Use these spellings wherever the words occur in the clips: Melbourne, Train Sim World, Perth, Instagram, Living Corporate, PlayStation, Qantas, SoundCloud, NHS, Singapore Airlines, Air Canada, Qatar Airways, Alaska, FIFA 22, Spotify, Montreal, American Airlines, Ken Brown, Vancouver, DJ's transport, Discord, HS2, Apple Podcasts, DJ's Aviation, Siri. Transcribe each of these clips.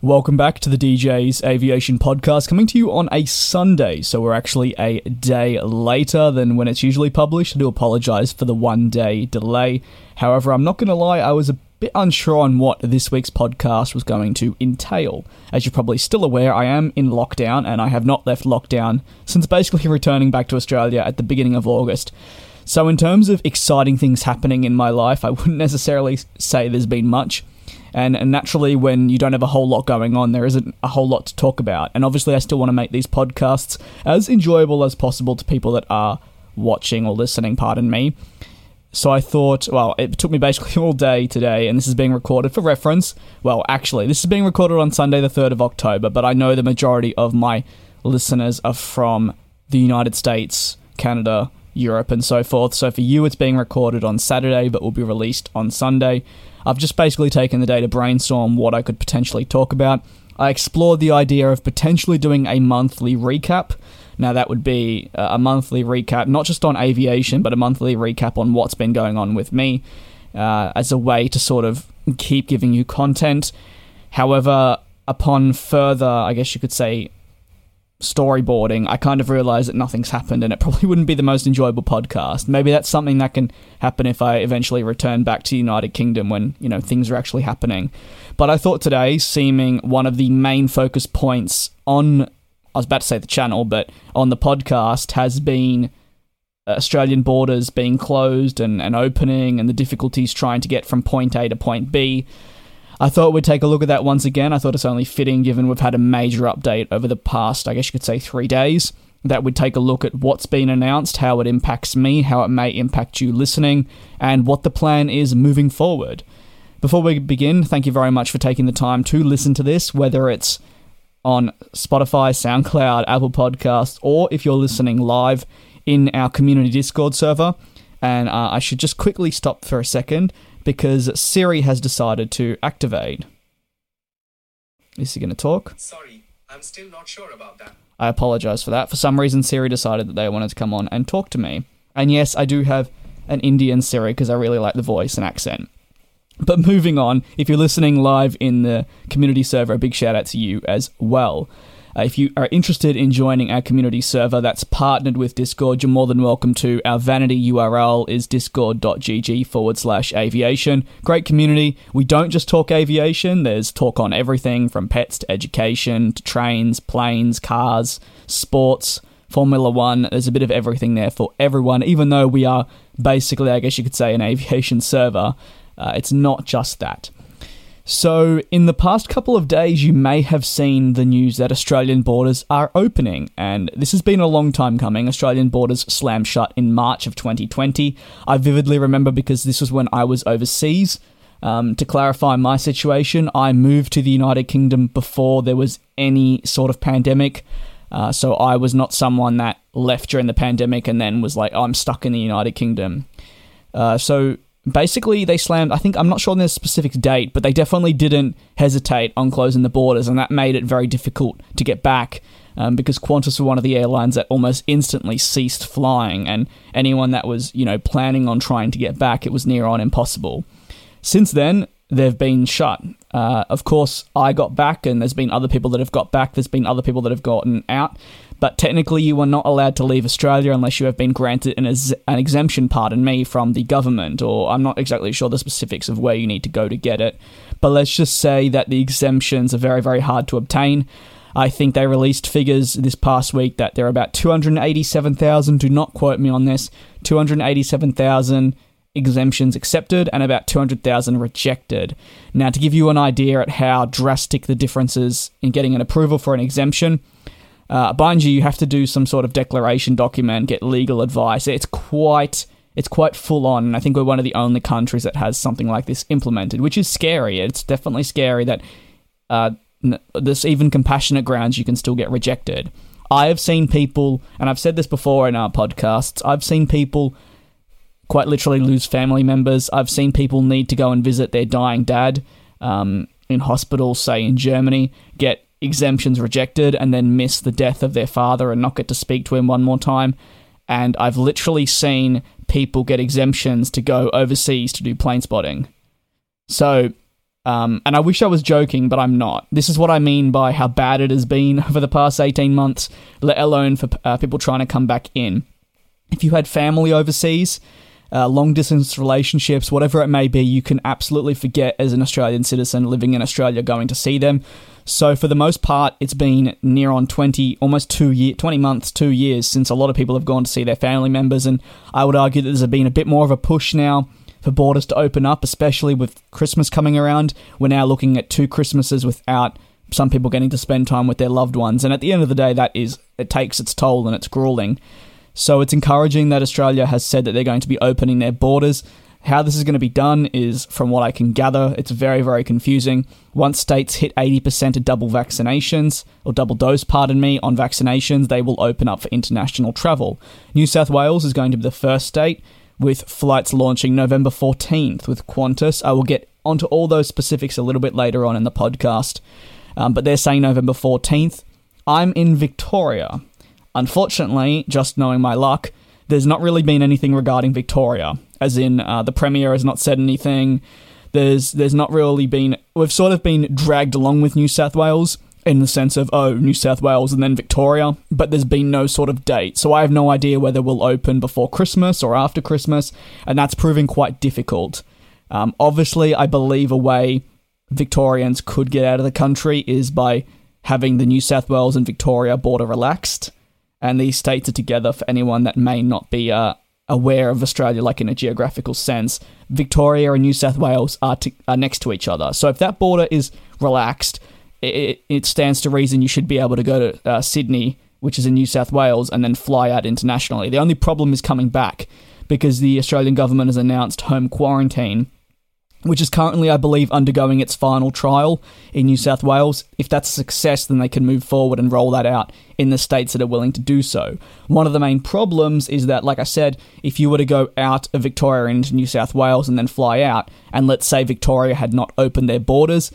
Welcome back to the DJ's Aviation podcast, coming to you on a Sunday, so we're actually a day later than when it's usually published. I do apologise for the one-day delay. However, I'm not going to lie, I was a bit unsure on what this week's podcast was going to entail. As you're probably still aware, I am in lockdown, and I have not left lockdown since basically returning back to Australia at the beginning of August. So in terms of exciting things happening in my life, I wouldn't necessarily say there's been much. And naturally, when you don't have a whole lot going on, there isn't a whole lot to talk about. And obviously, I still want to make these podcasts as enjoyable as possible to people that are watching or listening, pardon me. So I thought, well, it took me basically all day today, and this is being recorded for reference. Well, actually, this is being recorded on Sunday, the 3rd of October, but I know the majority of my listeners are from the United States, Canada, Europe, and so forth. So for you, it's being recorded on Saturday, but will be released on Sunday. I've just basically taken the day to brainstorm what I could potentially talk about. I explored the idea of potentially doing a monthly recap. Now, that would be a monthly recap, not just on aviation, but a monthly recap on what's been going on with me as a way to sort of keep giving you content. However, upon further, I guess you could say, storyboarding, I kind of realized that nothing's happened and it probably wouldn't be the most enjoyable podcast. Maybe that's something that can happen if I eventually return back to the United Kingdom when, you know, things are actually happening. But I thought today, seeming one of the main focus points on, I was about to say the channel, but on the podcast has been Australian borders being closed and opening and the difficulties trying to get from point A to point B. I thought we'd take a look at that once again. I thought it's only fitting, given we've had a major update over the past, I guess you could say, 3 days, that we'd take a look at what's been announced, how it impacts me, how it may impact you listening, and what the plan is moving forward. Before we begin, thank you very much for taking the time to listen to this, whether it's on Spotify, SoundCloud, Apple Podcasts, or if you're listening live in our community Discord server. And I should just quickly stop for a second, because Siri has decided to activate. Is he going to talk? Sorry, I'm still not sure about that. I apologize for that. For some reason, Siri decided that they wanted to come on and talk to me. And yes, I do have an Indian Siri because I really like the voice and accent. But moving on, if you're listening live in the community server, a big shout out to you as well. If you are interested in joining our community server that's partnered with Discord, you're more than welcome to. Our vanity URL is discord.gg/aviation. Great community. We don't just talk aviation. There's talk on everything from pets to education to trains, planes, cars, sports, Formula One. There's a bit of everything there for everyone, even though we are basically, I guess you could say, an aviation server. It's not just that. So, in the past couple of days, you may have seen the news that Australian borders are opening, and this has been a long time coming. Australian borders slammed shut in March of 2020. I vividly remember because this was when I was overseas. To clarify my situation, I moved to the United Kingdom before there was any sort of pandemic, so I was not someone that left during the pandemic and then was like, oh, I'm stuck in the United Kingdom. Basically, they slammed, I think, I'm not sure on the specific date, but they definitely didn't hesitate on closing the borders, and that made it very difficult to get back because Qantas were one of the airlines that almost instantly ceased flying, and anyone that was, you know, planning on trying to get back, it was near on impossible. Since then, they've been shut. Of course, I got back, and there's been other people that have got back. There's been other people that have gotten out. But technically, you are not allowed to leave Australia unless you have been granted an exemption, pardon me, from the government, or I'm not exactly sure the specifics of where you need to go to get it. But let's just say that the exemptions are very, very hard to obtain. I think they released figures this past week that there are about 287,000, do not quote me on this, 287,000 exemptions accepted and about 200,000 rejected. Now, to give you an idea at how drastic the difference is in getting an approval for an exemption, mind you, you have to do some sort of declaration document, get legal advice. It's quite full on, and I think we're one of the only countries that has something like this implemented, which is scary. It's definitely scary that this even compassionate grounds you can still get rejected. I have seen people, and I've said this before in our podcasts, I've seen people quite literally lose family members. I've seen people need to go and visit their dying dad in hospital, say in Germany, get exemptions rejected and then miss the death of their father and not get to speak to him one more time. And I've literally seen people get exemptions to go overseas to do plane spotting. So And I wish I was joking, but I'm not. This is what I mean by how bad it has been over the past 18 months, let alone for people trying to come back in. If you had family overseas, long-distance relationships, whatever it may be, you can absolutely forget as an Australian citizen living in Australia going to see them. So for the most part, it's been near on 20 months, 2 years since a lot of people have gone to see their family members. And I would argue that there's been a bit more of a push now for borders to open up, especially with Christmas coming around. We're now looking at 2 Christmases without some people getting to spend time with their loved ones. And at the end of the day, that is, it takes its toll and it's grueling. So it's encouraging that Australia has said that they're going to be opening their borders. How this is going to be done is, from what I can gather, it's very, very confusing. Once states hit 80% of double vaccinations, or double dose, on vaccinations, they will open up for international travel. New South Wales is going to be the first state, with flights launching November 14th with Qantas. I will get onto all those specifics a little bit later on in the podcast, but they're saying November 14th. I'm in Victoria. Unfortunately, just knowing my luck, there's not really been anything regarding Victoria, as in the Premier has not said anything. There's not really been... We've sort of been dragged along with New South Wales in the sense of, oh, New South Wales and then Victoria, but there's been no sort of date. So I have no idea whether we'll open before Christmas or after Christmas, and that's proving quite difficult. Obviously, I believe a way Victorians could get out of the country is by having the New South Wales and Victoria border relaxed, and these states are together for anyone that may not be aware of Australia, like in a geographical sense. Victoria and New South Wales are next to each other. So if that border is relaxed, it stands to reason you should be able to go to Sydney, which is in New South Wales, and then fly out internationally. The only problem is coming back, because the Australian government has announced home quarantine, which is currently, I believe, undergoing its final trial in New South Wales. If that's a success, then they can move forward and roll that out in the states that are willing to do so. One of the main problems is that, like I said, if you were to go out of Victoria into New South Wales and then fly out, and let's say Victoria had not opened their borders,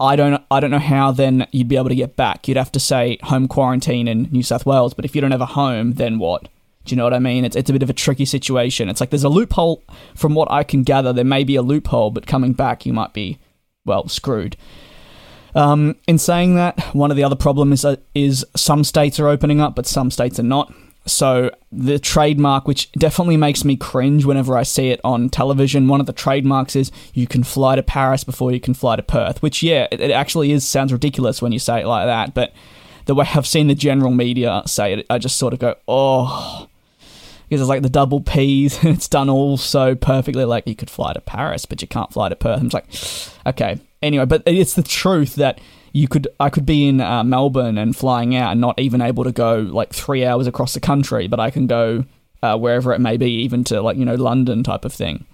I don't know how then you'd be able to get back. You'd have to say home quarantine in New South Wales, but if you don't have a home, then what? Do you know what I mean? It's a bit of a tricky situation. It's like there's a loophole. From what I can gather, there may be a loophole, but coming back, you might be, well, screwed. In saying that, one of the other problems is some states are opening up, but some states are not. So the trademark, which definitely makes me cringe whenever I see it on television, one of the trademarks is you can fly to Paris before you can fly to Perth, which, yeah, it actually sounds ridiculous when you say it like that, but the way I've seen the general media say it, I just sort of go, oh, because it's like the double P's, and it's done all so perfectly, like you could fly to Paris, but you can't fly to Perth. I'm just like, okay. Anyway, but it's the truth that I could be in Melbourne and flying out and not even able to go like 3 hours across the country, but I can go wherever it may be, even to like, you know, London type of thing.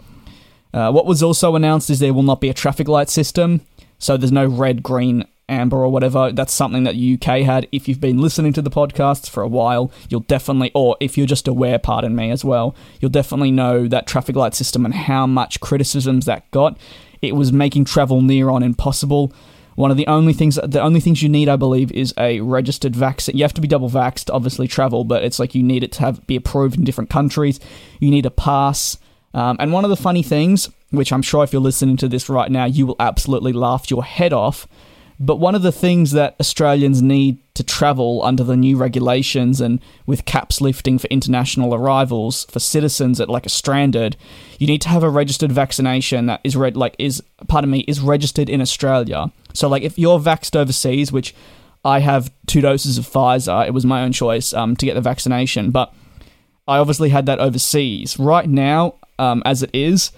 What was also announced is there will not be a traffic light system. So there's no red, green, amber or whatever. That's something that the UK had. If you've been listening to the podcasts for a while, you'll definitely, or if you're just aware, pardon me as well, you'll definitely know that traffic light system and how much criticisms that got. It was making travel near on impossible. One of the only things you need, I believe, is a registered vaccine. You have to be double vaxxed to obviously travel, but it's like you need it to be approved in different countries. You need a pass. And one of the funny things, which I'm sure if you're listening to this right now, you will absolutely laugh your head off. But one of the things that Australians need to travel under the new regulations and with caps lifting for international arrivals for citizens at like a stranded, you need to have a registered vaccination that is is registered in Australia. So like if you're vaxxed overseas, which I have 2 doses of Pfizer, it was my own choice to get the vaccination, but I obviously had that overseas. Right now, as it is,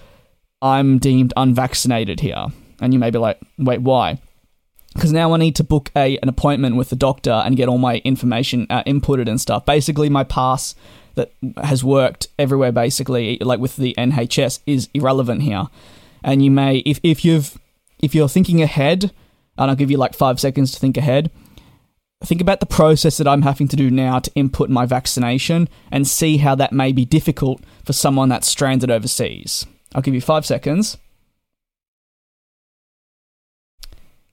I'm deemed unvaccinated here. And you may be like, wait, why? Because now I need to book an appointment with the doctor and get all my information inputted and stuff. Basically, my pass that has worked everywhere, basically, like with the NHS, is irrelevant here. And you may, if you're thinking ahead, and I'll give you like 5 seconds to think ahead, think about the process that I'm having to do now to input my vaccination and see how that may be difficult for someone that's stranded overseas. I'll give you 5 seconds.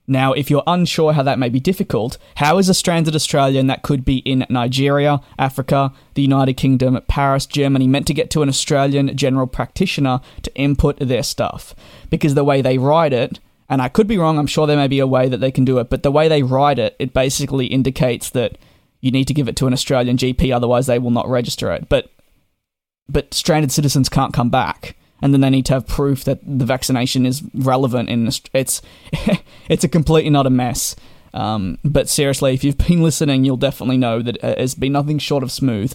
Now, if you're unsure how that may be difficult, how is a stranded Australian that could be in Nigeria, Africa, the United Kingdom, Paris, Germany, meant to get to an Australian general practitioner to input their stuff? Because the way they write it, And I could be wrong. I'm sure there may be a way that they can do it. But the way they write it, it basically indicates that you need to give it to an Australian GP, otherwise they will not register it. But stranded citizens can't come back. And then they need to have proof that the vaccination is relevant. It's a completely not a mess. But seriously, if you've been listening, you'll definitely know that it's been nothing short of smooth.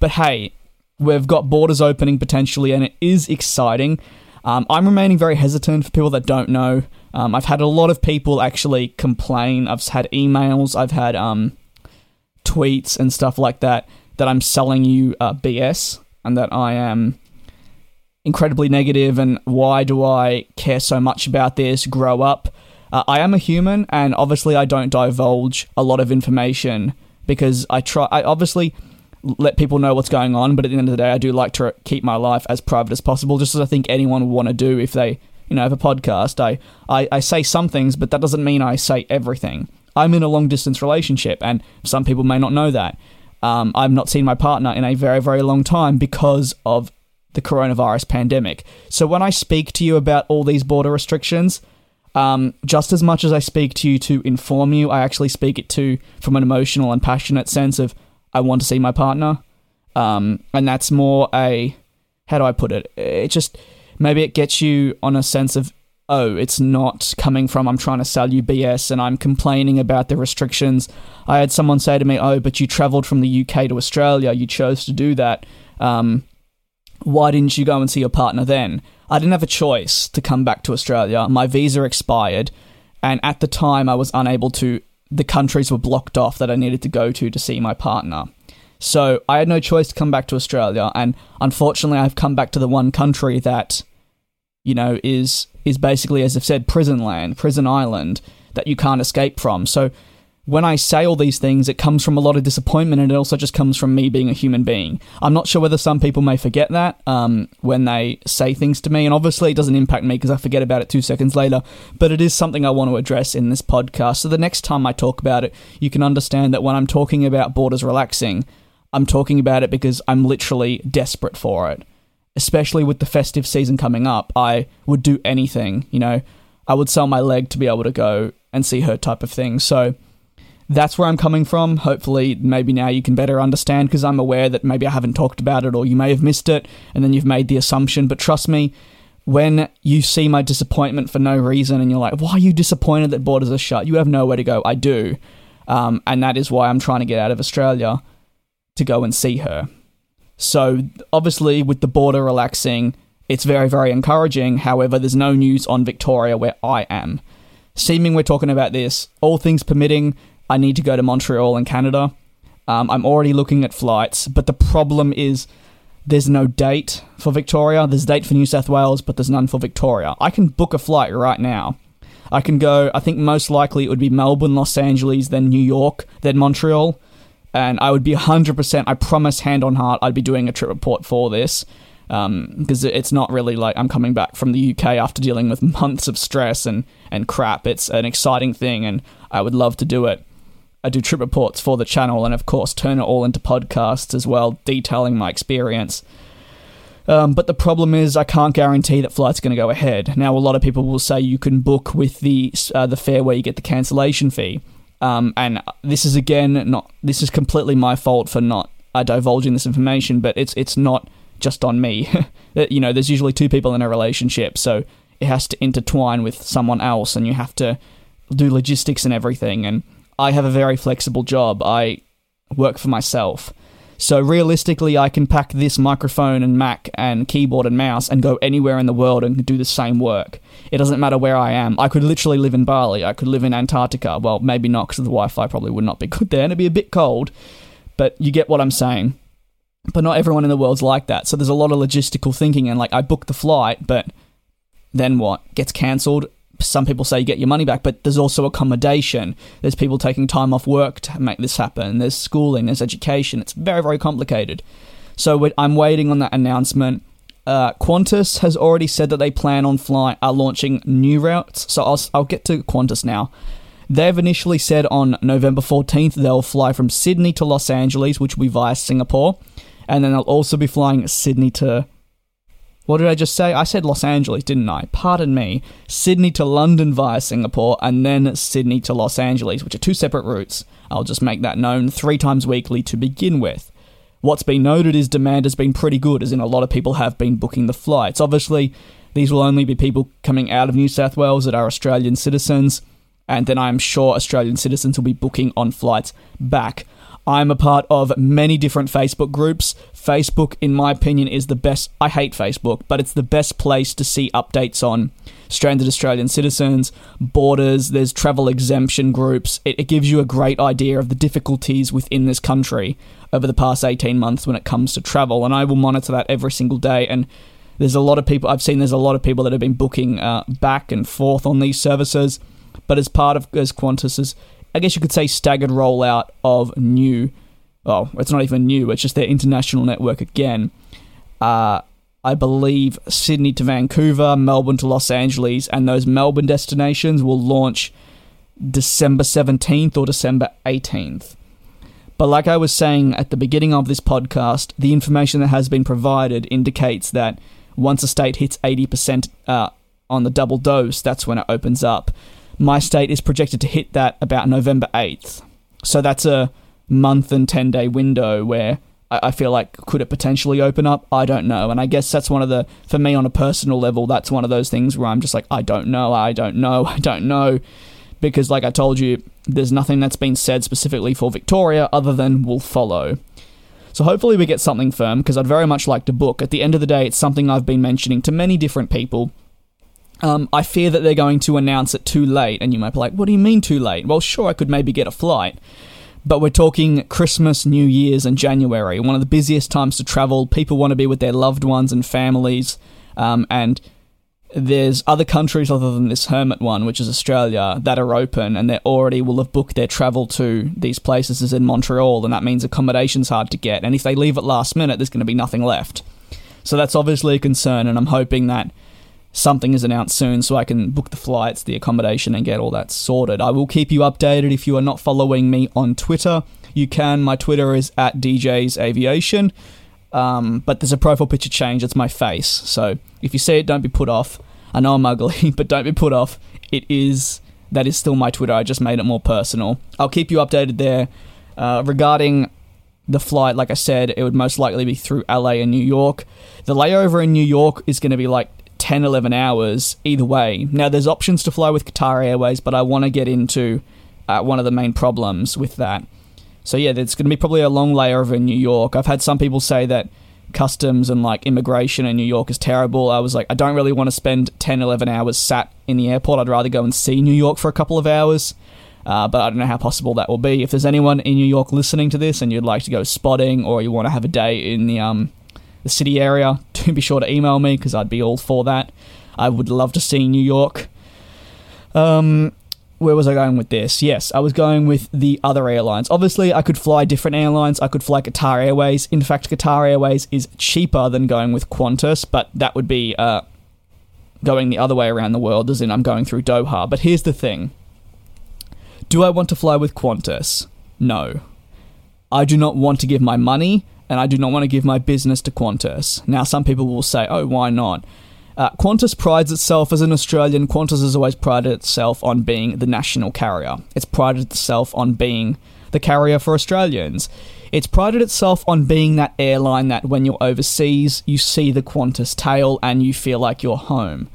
But hey, we've got borders opening potentially, and it is exciting. I'm remaining very hesitant for people that don't know. I've had a lot of people actually complain. I've had emails. I've had tweets and stuff like that I'm selling you BS and that I am incredibly negative and why do I care so much about this? Grow up. I am a human, and obviously I don't divulge a lot of information because I obviously let people know what's going on, but at the end of the day, I do like to keep my life as private as possible, just as I think anyone would want to do if they, have a podcast. I say some things, but that doesn't mean I say everything. I'm in a long-distance relationship, and some people may not know that. I've not seen my partner in a very, very long time because of the coronavirus pandemic. So when I speak to you about all these border restrictions, just as much as I speak to you to inform you, I actually speak it to from an emotional and passionate sense of, I want to see my partner. And that's more how do I put it? It just, maybe it gets you on a sense of, oh, it's not coming from, I'm trying to sell you BS and I'm complaining about the restrictions. I had someone say to me, oh, but you traveled from the UK to Australia. You chose to do that. Why didn't you go and see your partner then? I didn't have a choice to come back to Australia. My visa expired. And at the time I was unable to, the countries were blocked off that I needed to go to see my partner. So I had no choice to come back to Australia. And unfortunately, I've come back to the one country that, is basically, as I've said, prison land, prison island that you can't escape from. So when I say all these things, it comes from a lot of disappointment, and it also just comes from me being a human being. I'm not sure whether some people may forget that when they say things to me, and obviously it doesn't impact me because I forget about it 2 seconds later, but it is something I want to address in this podcast. So the next time I talk about it, you can understand that when I'm talking about borders relaxing, I'm talking about it because I'm literally desperate for it. Especially with the festive season coming up, I would do anything, I would sell my leg to be able to go and see her type of thing. So that's where I'm coming from. Hopefully, maybe now you can better understand because I'm aware that maybe I haven't talked about it or you may have missed it and then you've made the assumption. But trust me, when you see my disappointment for no reason and you're like, why are you disappointed that borders are shut? You have nowhere to go. I do. And that is why I'm trying to get out of Australia to go and see her. So obviously, with the border relaxing, it's very, very encouraging. However, there's no news on Victoria where I am. Seeming we're talking about this, all things permitting, I need to go to Montreal in Canada. I'm already looking at flights, but the problem is there's no date for Victoria. There's a date for New South Wales, but there's none for Victoria. I can book a flight right now. I can go, I think most likely it would be Melbourne, Los Angeles, then New York, then Montreal. And I would be 100%, I promise, hand on heart, I'd be doing a trip report for this. Because it's not really like I'm coming back from the UK after dealing with months of stress and crap. It's an exciting thing and I would love to do it. I do trip reports for the channel and, of course, turn it all into podcasts as well, detailing my experience. But the problem is I can't guarantee that flight's going to go ahead. Now, a lot of people will say you can book with the fare where you get the cancellation fee. And this is, again, this is completely my fault for not divulging this information, but it's not just on me. There's usually two people in a relationship, so it has to intertwine with someone else and you have to do logistics and everything, and I have a very flexible job. I work for myself. So realistically, I can pack this microphone and Mac and keyboard and mouse and go anywhere in the world and do the same work. It doesn't matter where I am. I could literally live in Bali. I could live in Antarctica. Well, maybe not because the Wi-Fi probably would not be good there and it'd be a bit cold, but you get what I'm saying. But not everyone in the world's like that. So there's a lot of logistical thinking and I booked the flight, but then what? Gets cancelled. Some people say you get your money back, but there's also accommodation. There's people taking time off work to make this happen. There's schooling, there's education. It's very, very complicated. So I'm waiting on that announcement. Qantas has already said that they plan on launching new routes. So I'll get to Qantas now. They've initially said on November 14th, they'll fly from Sydney to Los Angeles, which will be via Singapore. And then they'll also be flying Sydney to What did I just say? I said Los Angeles, didn't I? Pardon me. Sydney to London via Singapore, and then Sydney to Los Angeles, which are two separate routes. I'll just make that known 3 times weekly to begin with. What's been noted is demand has been pretty good, as in a lot of people have been booking the flights. Obviously, these will only be people coming out of New South Wales that are Australian citizens, and then I'm sure Australian citizens will be booking on flights back. I'm a part of many different Facebook groups. Facebook, in my opinion, is the best. I hate Facebook, but it's the best place to see updates on stranded Australian citizens, borders, there's travel exemption groups. It gives you a great idea of the difficulties within this country over the past 18 months when it comes to travel, and I will monitor that every single day. And there's a lot of people, I've seen there's a lot of people that have been booking back and forth on these services, but as part of as Qantas's, I guess you could say, staggered rollout of new, well, it's not even new, it's just their international network again. I believe Sydney to Vancouver, Melbourne to Los Angeles, and those Melbourne destinations will launch December 17th or December 18th. But like I was saying at the beginning of this podcast, the information that has been provided indicates that once a state hits 80% on the double dose, that's when it opens up. My state is projected to hit that about November 8th. So that's a month and 10-day window where I feel like, could it potentially open up? I don't know. And I guess that's one of the, for me on a personal level, that's one of those things where I'm just like, I don't know. Because like I told you, there's nothing that's been said specifically for Victoria other than will follow. So hopefully we get something firm, because I'd very much like to book. At the end of the day, it's something I've been mentioning to many different people. I fear that they're going to announce it too late, and you might be like, what do you mean too late? Well, sure, I could maybe get a flight, but we're talking Christmas, New Year's, and January, one of the busiest times to travel. People want to be with their loved ones and families, and there's other countries other than this hermit one, which is Australia, that are open, and they already will have booked their travel to these places, as in Montreal, and that means accommodation's hard to get, and if they leave at last minute, there's going to be nothing left. So that's obviously a concern, and I'm hoping that something is announced soon so I can book the flights, the accommodation, and get all that sorted. I will keep you updated. If you are not following me on Twitter, you can. My Twitter is at DJ's Aviation, but there's a profile picture change. It's my face. So if you see it, don't be put off. I know I'm ugly, but don't be put off. That is still my Twitter. I just made it more personal. I'll keep you updated there. Regarding the flight, like I said, it would most likely be through LA and New York. The layover in New York is going to be like 10-11 hours either way. Now, there's options to fly with Qatar Airways, but I want to get into one of the main problems with that. So yeah, there's going to be probably a long layover in New York. I've had some people say that customs and like immigration in New York is terrible. I was like, I don't really want to spend 10-11 hours sat in the airport. I'd rather go and see New York for a couple of hours, but I don't know how possible that will be. If there's anyone in New York listening to this and you'd like to go spotting, or you want to have a day in the city area, do be sure to email me, because I'd be all for that. I would love to see New York. Where was I going with this? Yes, I was going with the other airlines. Obviously, I could fly different airlines. I could fly Qatar Airways. In fact, Qatar Airways is cheaper than going with Qantas, but that would be going the other way around the world, as in I'm going through Doha. But here's the thing. Do I want to fly with Qantas? No. I do not want to give my money, and I do not want to give my business to Qantas. Now, some people will say, oh, why not? Qantas prides itself as an Australian. Qantas has always prided itself on being the national carrier. It's prided itself on being the carrier for Australians. It's prided itself on being that airline that when you're overseas, you see the Qantas tail and you feel like you're home.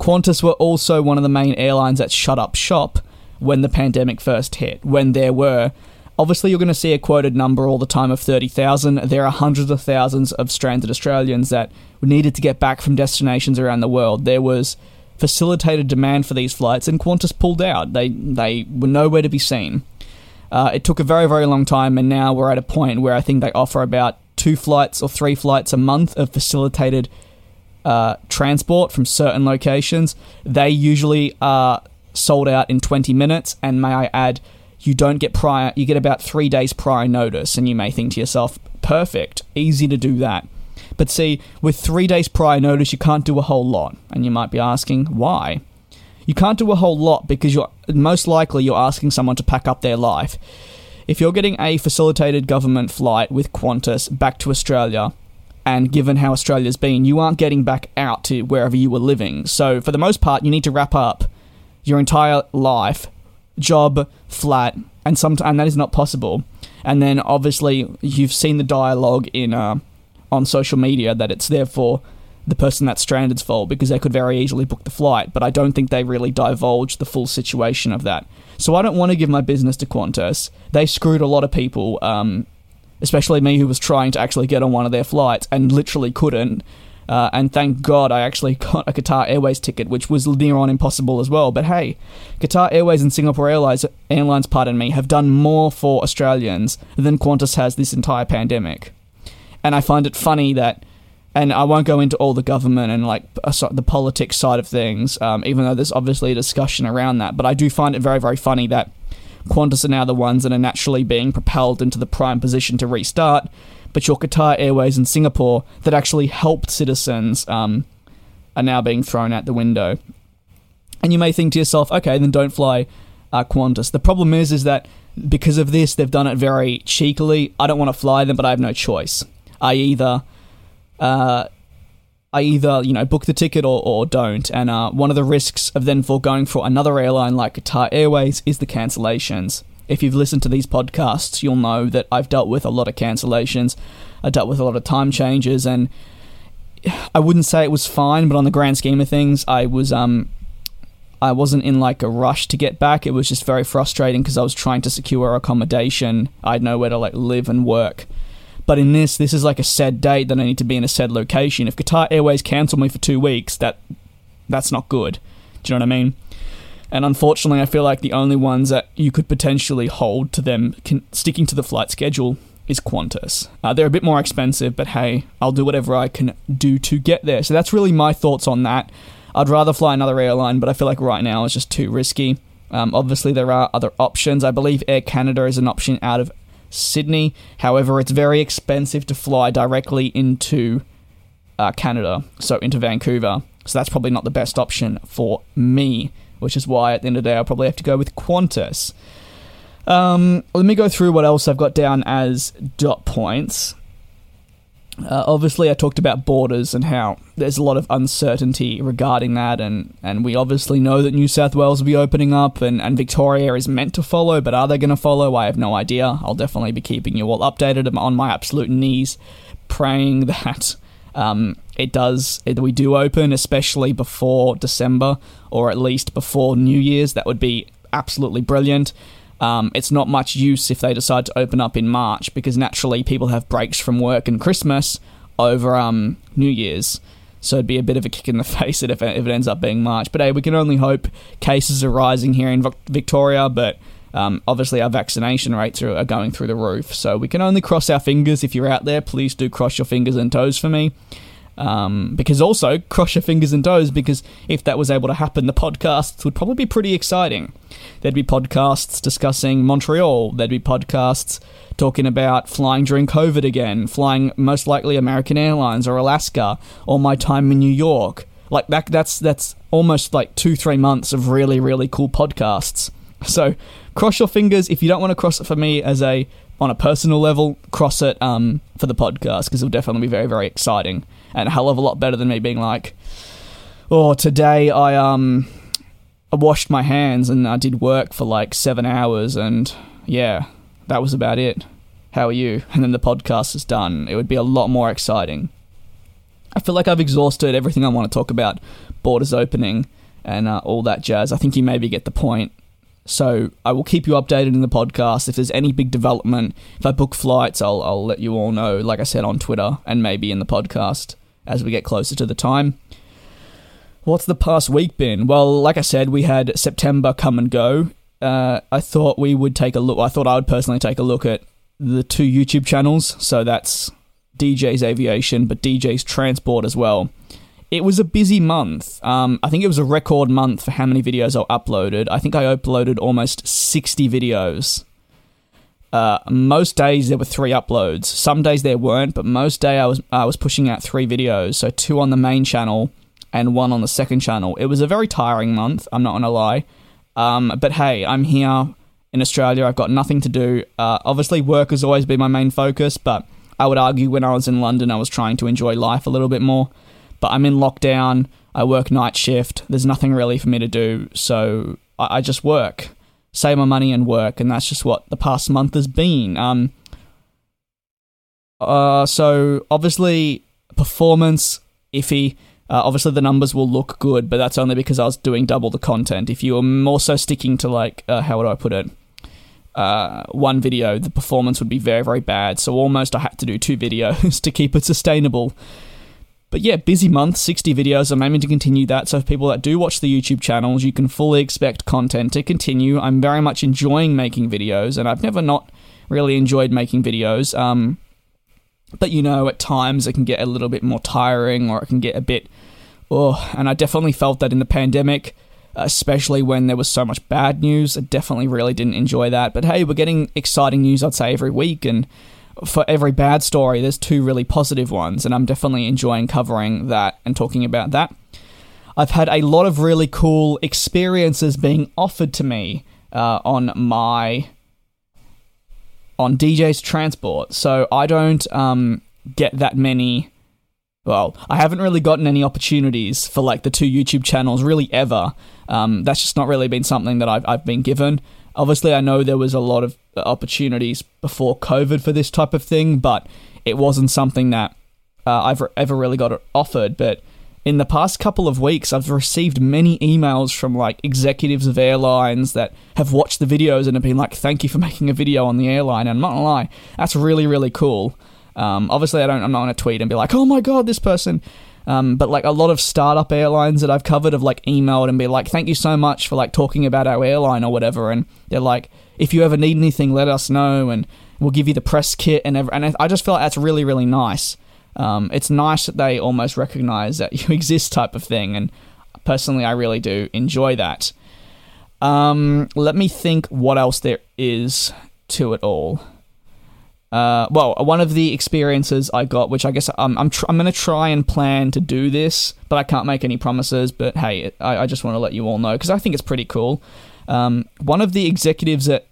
Qantas were also one of the main airlines that shut up shop when the pandemic first hit, when there were... Obviously, you're going to see a quoted number all the time of 30,000. There are hundreds of thousands of stranded Australians that needed to get back from destinations around the world. There was facilitated demand for these flights, and Qantas pulled out. They were nowhere to be seen. It took a very, very long time, and now we're at a point where I think they offer about 2 flights or 3 flights a month of facilitated transport from certain locations. They usually are sold out in 20 minutes, and may I add, you don't get prior, you get about 3 days prior notice, and you may think to yourself, perfect, easy to do that. But see, with 3 days prior notice, you can't do a whole lot. And you might be asking, why? You can't do a whole lot because you're most likely you're asking someone to pack up their life. If you're getting a facilitated government flight with Qantas back to Australia, And given how Australia's been, you aren't getting back out to wherever you were living. So for the most part, you need to wrap up your entire life, job, flat, and that is not possible. And then obviously you've seen the dialogue on social media that it's therefore the person that's stranded's fault because they could very easily book the flight. But I don't think they really divulge the full situation of that. So I don't want to give my business to Qantas. They screwed a lot of people, especially me, who was trying to actually get on one of their flights and literally couldn't. And thank God I actually got a Qatar Airways ticket, which was near on impossible as well. But hey, Qatar Airways and Singapore Airlines, have done more for Australians than Qantas has this entire pandemic. And I find it funny that, and I won't go into all the government and like the politics side of things, even though there's obviously a discussion around that. But I do find it very, very funny that Qantas are now the ones that are naturally being propelled into the prime position to restart. But your Qatar Airways in Singapore that actually helped citizens are now being thrown out the window. And you may think to yourself, okay, then don't fly Qantas. The problem is that because of this, they've done it very cheekily. I don't want to fly them, but I have no choice. I either book the ticket or don't. And one of the risks of then foregoing for another airline like Qatar Airways is the cancellations. If you've listened to these podcasts, you'll know that I've dealt with a lot of cancellations. I dealt with a lot of time changes, and I wouldn't say it was fine, but on the grand scheme of things, I wasn't in like a rush to get back. It was just very frustrating because I was trying to secure accommodation. I had nowhere to like live and work. But in this is like a said date that I need to be in a said location. If Qatar Airways cancel me for 2 weeks, that's not good. Do you know what I mean? And unfortunately, I feel like the only ones that you could potentially hold to them sticking to the flight schedule is Qantas. They're a bit more expensive, but hey, I'll do whatever I can do to get there. So that's really my thoughts on that. I'd rather fly another airline, but I feel like right now it's just too risky. Obviously, there are other options. I believe Air Canada is an option out of Sydney. However, it's very expensive to fly directly into Canada, so into Vancouver. So that's probably not the best option for me, which is why at the end of the day I'll probably have to go with Qantas. Let me go through what else I've got down as dot points. Obviously, I talked about borders and how there's a lot of uncertainty regarding that, and we obviously know that New South Wales will be opening up, and Victoria is meant to follow, but are they going to follow? I have no idea. I'll definitely be keeping you all updated. I'm on my absolute knees praying that we do open, especially before December, or at least before New Year's. That would be absolutely brilliant. It's not much use if they decide to open up in March, because naturally people have breaks from work and Christmas over New Year's. So it'd be a bit of a kick in the face if it ends up being March. But hey, we can only hope. Cases are rising here in Victoria, but obviously our vaccination rates are going through the roof. So we can only cross our fingers. If you're out there, please do cross your fingers and toes for me. Because also, cross your fingers and toes, because if that was able to happen, the podcasts would probably be pretty exciting. There'd be podcasts discussing Montreal. There'd be podcasts talking about flying during COVID again, flying most likely American Airlines or Alaska, or my time in New York. Like that's almost like 2-3 months of really, really cool podcasts. So cross your fingers. If you don't want to cross it for me on a personal level, cross it for the podcast, because it'll definitely be very, very exciting and a hell of a lot better than me being like, oh, today I washed my hands and I did work for like 7 hours and yeah, that was about it. How are you? And then the podcast is done. It would be a lot more exciting. I feel like I've exhausted everything I want to talk about, borders opening and all that jazz. I think you maybe get the point. So I will keep you updated in the podcast. If there's any big development, if I book flights, I'll let you all know, like I said, on Twitter and maybe in the podcast as we get closer to the time. What's the past week been? Well, like I said, we had September come and go. I thought I would personally take a look at the 2 YouTube channels. So that's DJ's Aviation, but DJ's Transport as well. It was a busy month. I think it was a record month for how many videos I uploaded. I think I uploaded almost 60 videos. Most days there were 3 uploads. Some days there weren't, but most day I was pushing out 3 videos. So 2 on the main channel and 1 on the second channel. It was a very tiring month, I'm not going to lie. But hey, I'm here in Australia. I've got nothing to do. Obviously, work has always been my main focus, but I would argue when I was in London, I was trying to enjoy life a little bit more. But I'm in lockdown. I work night shift. There's nothing really for me to do. So I just work, save my money and work. And that's just what the past month has been. So obviously performance, iffy. Obviously the numbers will look good, but that's only because I was doing double the content. If you were more so sticking to like, how would I put it? One video, the performance would be very, very bad. So almost I had to do two videos to keep it sustainable. But yeah, busy month, 60 videos. I'm aiming to continue that. So for people that do watch the YouTube channels, you can fully expect content to continue. I'm very much enjoying making videos, and I've never not really enjoyed making videos. But you know, at times it can get a little bit more tiring, or it can get a bit, and I definitely felt that in the pandemic, especially when there was so much bad news. I definitely really didn't enjoy that. But hey, we're getting exciting news, I'd say, every week, and for every bad story, there's two really positive ones, and I'm definitely enjoying covering that and talking about that. I've had a lot of really cool experiences being offered to me on DJ's Transport. So I don't get that many. Well, I haven't really gotten any opportunities for like the two YouTube channels really ever. That's just not really been something that I've been given. Obviously, I know there was a lot of opportunities before COVID for this type of thing, but it wasn't something that I've ever really got offered. But in the past couple of weeks, I've received many emails from like executives of airlines that have watched the videos and have been like, thank you for making a video on the airline. And I'm not gonna lie, that's really, really cool. Obviously, I'm not going to tweet and be like, oh my God, this person. But like a lot of startup airlines that I've covered have like emailed and be like, thank you so much for like talking about our airline or whatever. And they're like, if you ever need anything, let us know and we'll give you the press kit. And I just feel like that's really, really nice. It's nice that they almost recognize that you exist type of thing. And personally, I really do enjoy that. Let me think what else there is to it all. Well, one of the experiences I got, which I guess I'm going to try and plan to do this, but I can't make any promises. But hey, I just want to let you all know because I think it's pretty cool. One of the executives at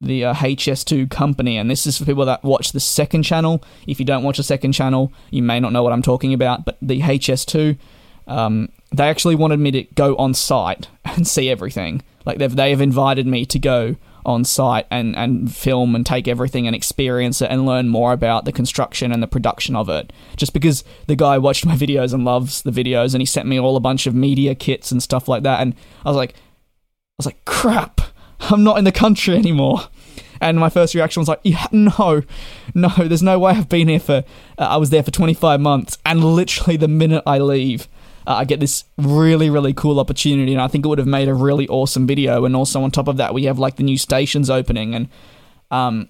the HS2 company, and this is for people that watch the second channel. If you don't watch the second channel, you may not know what I'm talking about. But the HS2, they actually wanted me to go on site and see everything. Like they have invited me to go on site and film and take everything and experience it and learn more about the construction and the production of it. Just because the guy watched my videos and loves the videos, and he sent me all a bunch of media kits and stuff like that. And I was like, crap, I'm not in the country anymore. And my first reaction was like, yeah, no, there's no way I've been here for, I was there for 25 months. And literally the minute I leave, I get this really, really cool opportunity, and I think it would have made a really awesome video. And also on top of that, we have like the new stations opening, and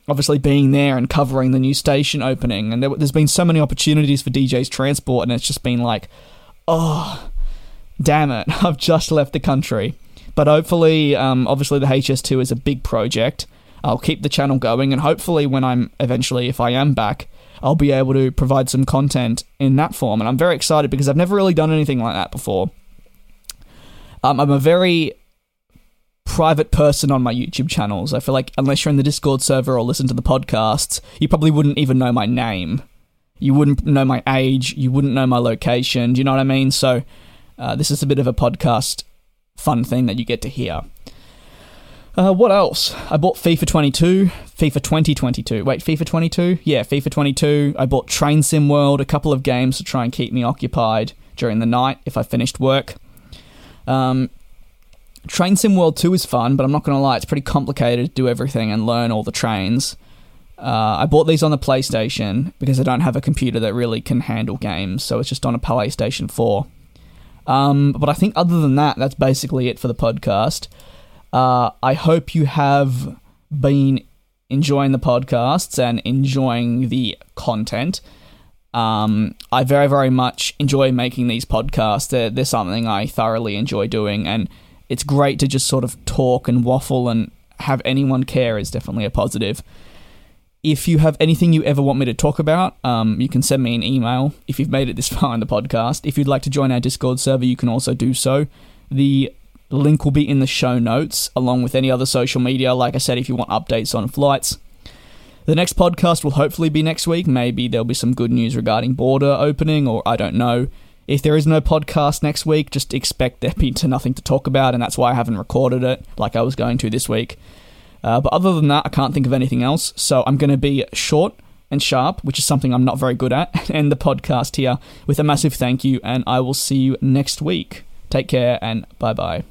obviously being there and covering the new station opening. And there's been so many opportunities for DJ's Transport, and it's just been like, oh, damn it, I've just left the country. But hopefully, obviously the HS2 is a big project. I'll keep the channel going, and hopefully when I'm eventually, if I am back, I'll be able to provide some content in that form. And I'm very excited because I've never really done anything like that before. I'm a very private person on my YouTube channels. I feel like unless you're in the Discord server or listen to the podcasts, you probably wouldn't even know my name. You wouldn't know my age. You wouldn't know my location. Do you know what I mean? So this is a bit of a podcast fun thing that you get to hear. What else? I bought FIFA 22, FIFA 2022. Wait, FIFA 22? Yeah, FIFA 22. I bought Train Sim World, a couple of games to try and keep me occupied during the night if I finished work. Train Sim World 2 is fun, but I'm not going to lie, it's pretty complicated to do everything and learn all the trains. I bought these on the PlayStation because I don't have a computer that really can handle games, so it's just on a PlayStation 4. But I think other than that, that's basically it for the podcast. I hope you have been enjoying the podcasts and enjoying the content. I very, very much enjoy making these podcasts. They're something I thoroughly enjoy doing, and it's great to just sort of talk and waffle and have anyone care is definitely a positive. If you have anything you ever want me to talk about, you can send me an email if you've made it this far in the podcast. If you'd like to join our Discord server, you can also do so. The link will be in the show notes, along with any other social media. Like I said, if you want updates on flights. The next podcast will hopefully be next week. Maybe there'll be some good news regarding border opening, or I don't know. If there is no podcast next week, just expect there be nothing to talk about, and that's why I haven't recorded it like I was going to this week. But other than that, I can't think of anything else, so I'm going to be short and sharp, which is something I'm not very good at, and end the podcast here with a massive thank you, and I will see you next week. Take care, and bye-bye.